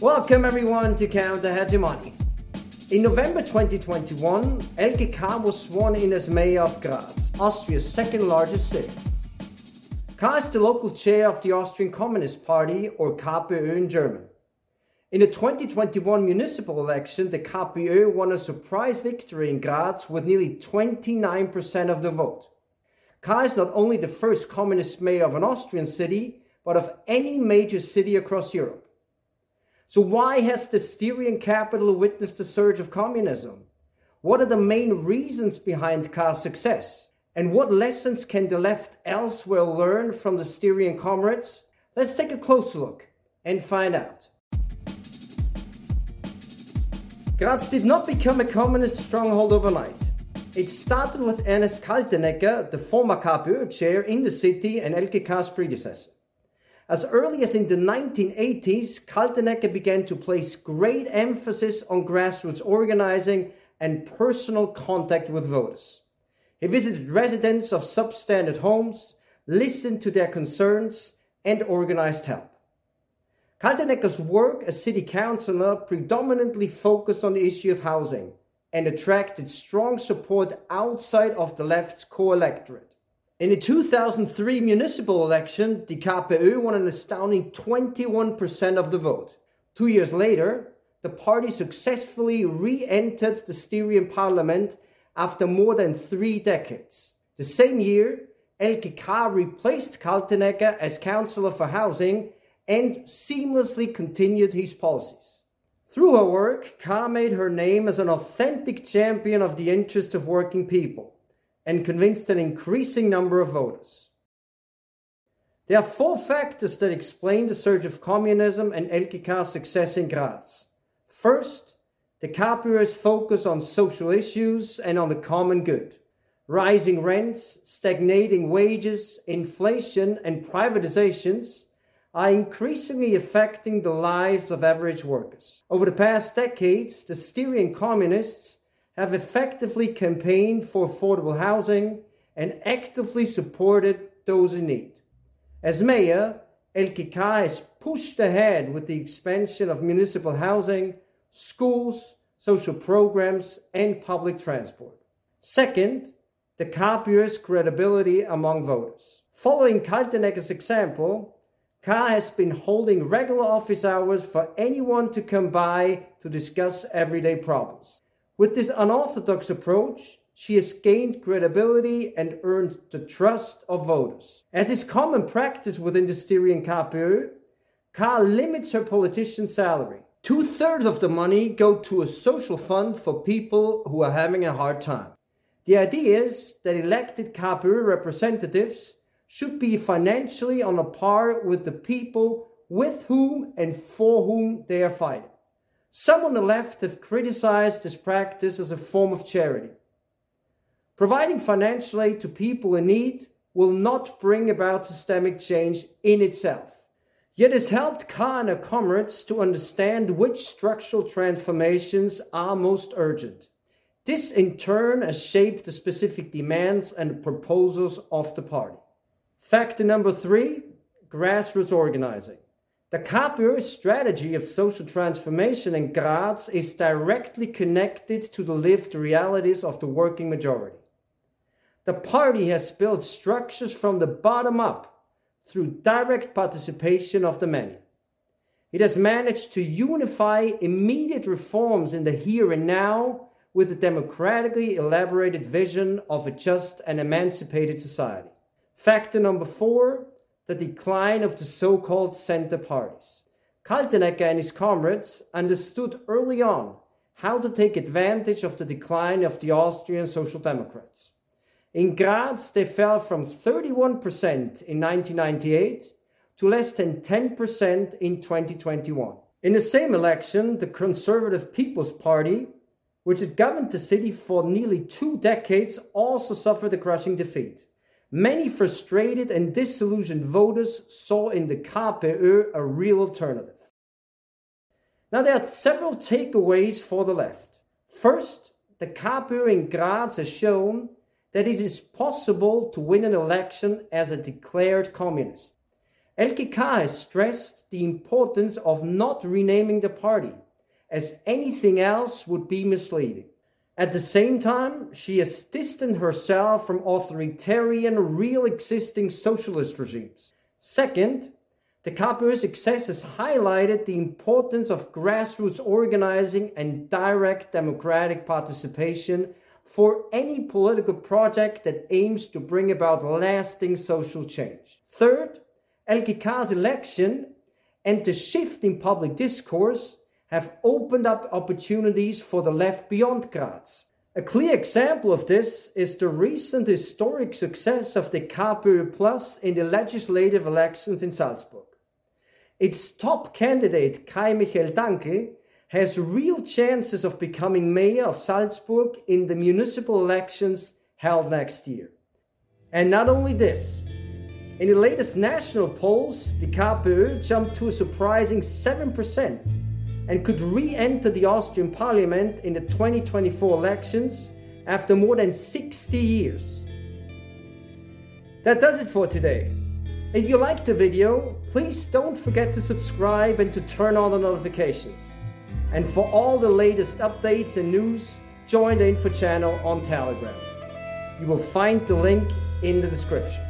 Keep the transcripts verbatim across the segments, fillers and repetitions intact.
Welcome everyone to Counter Hegemony. In November twenty twenty-one, Elke Kahr was sworn in as mayor of Graz, Austria's second largest city. Kahr is the local chair of the Austrian Communist Party, or K P Ö in German. In the twenty twenty-one municipal election, the K P Ö won a surprise victory in Graz with nearly twenty-nine percent of the vote. Kahr is not only the first communist mayor of an Austrian city, but of any major city across Europe. So why has the Styrian capital witnessed the surge of communism? What are the main reasons behind Kahr's success? And what lessons can the left elsewhere learn from the Styrian comrades? Let's take a closer look and find out. Graz did not become a communist stronghold overnight. It started with Ernst Kaltenegger, the former K P Ö chair in the city and Elke Kahr's predecessor. As early as in the nineteen eighties, Kaltenegger began to place great emphasis on grassroots organizing and personal contact with voters. He visited residents of substandard homes, listened to their concerns, and organized help. Kaltenegger's work as city councillor predominantly focused on the issue of housing and attracted strong support outside of the left's core electorate. In the two thousand three municipal election, the K P Ö won an astounding twenty-one percent of the vote. Two years later, the party successfully re-entered the Styrian parliament after more than three decades. The same year, Elke Kahr replaced Kaltenegger as councillor for housing and seamlessly continued his policies. Through her work, Kahr made her name as an authentic champion of the interests of working people and convinced an increasing number of voters. There are four factors that explain the surge of communism and Elke Kahr's success in Graz. First, the K P Ö's focus on social issues and on the common good. Rising rents, stagnating wages, inflation and privatizations are increasingly affecting the lives of average workers. Over the past decades, the Styrian communists have effectively campaigned for affordable housing and actively supported those in need. As mayor, Elke Kahr has pushed ahead with the expansion of municipal housing, schools, social programs and public transport. Second, the K P Ö's credibility among voters. Following Kaltenegger's example, Kahr has been holding regular office hours for anyone to come by to discuss everyday problems. With this unorthodox approach, she has gained credibility and earned the trust of voters. As is common practice within the Styrian K P Ö, Kahr limits her politician's salary. Two-thirds of the money go to a social fund for people who are having a hard time. The idea is that elected K P Ö representatives should be financially on a par with the people with whom and for whom they are fighting. Some on the left have criticized this practice as a form of charity. Providing financial aid to people in need will not bring about systemic change in itself. Yet it has helped Kahr and her comrades to understand which structural transformations are most urgent. This in turn has shaped the specific demands and proposals of the party. Factor number three, grassroots organizing. The K P Ö's strategy of social transformation in Graz is directly connected to the lived realities of the working majority. The party has built structures from the bottom up through direct participation of the many. It has managed to unify immediate reforms in the here and now with a democratically elaborated vision of a just and emancipated society. Factor number four, the decline of the so-called center parties. Kaltenegger and his comrades understood early on how to take advantage of the decline of the Austrian Social Democrats. In Graz, they fell from thirty-one percent in nineteen ninety-eight to less than ten percent in twenty twenty-one. In the same election, the Conservative People's Party, which had governed the city for nearly two decades, also suffered a crushing defeat. Many frustrated and disillusioned voters saw in the K P Ö a real alternative. Now there are several takeaways for the left. First, the K P Ö in Graz has shown that it is possible to win an election as a declared communist. Elke Kahr has stressed the importance of not renaming the party, as anything else would be misleading. At the same time, she has distanced herself from authoritarian, real existing socialist regimes. Second, the KPÖ's success has highlighted the importance of grassroots organizing and direct democratic participation for any political project that aims to bring about lasting social change. Third, Elke Kahr's election and the shift in public discourse have opened up opportunities for the left beyond Graz. A clear example of this is the recent historic success of the KPÖ PLUS in the legislative elections in Salzburg. Its top candidate, Kai Michael Danke, has real chances of becoming mayor of Salzburg in the municipal elections held next year. And not only this, in the latest national polls, the KPÖ jumped to a surprising seven percent. And could re-enter the Austrian parliament in the twenty twenty-four elections after more than sixty years. That does it for today. If you liked the video, please don't forget to subscribe and to turn on the notifications. And for all the latest updates and news, join the info channel on Telegram. You will find the link in the description.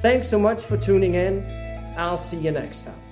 Thanks so much for tuning in. I'll see you next time.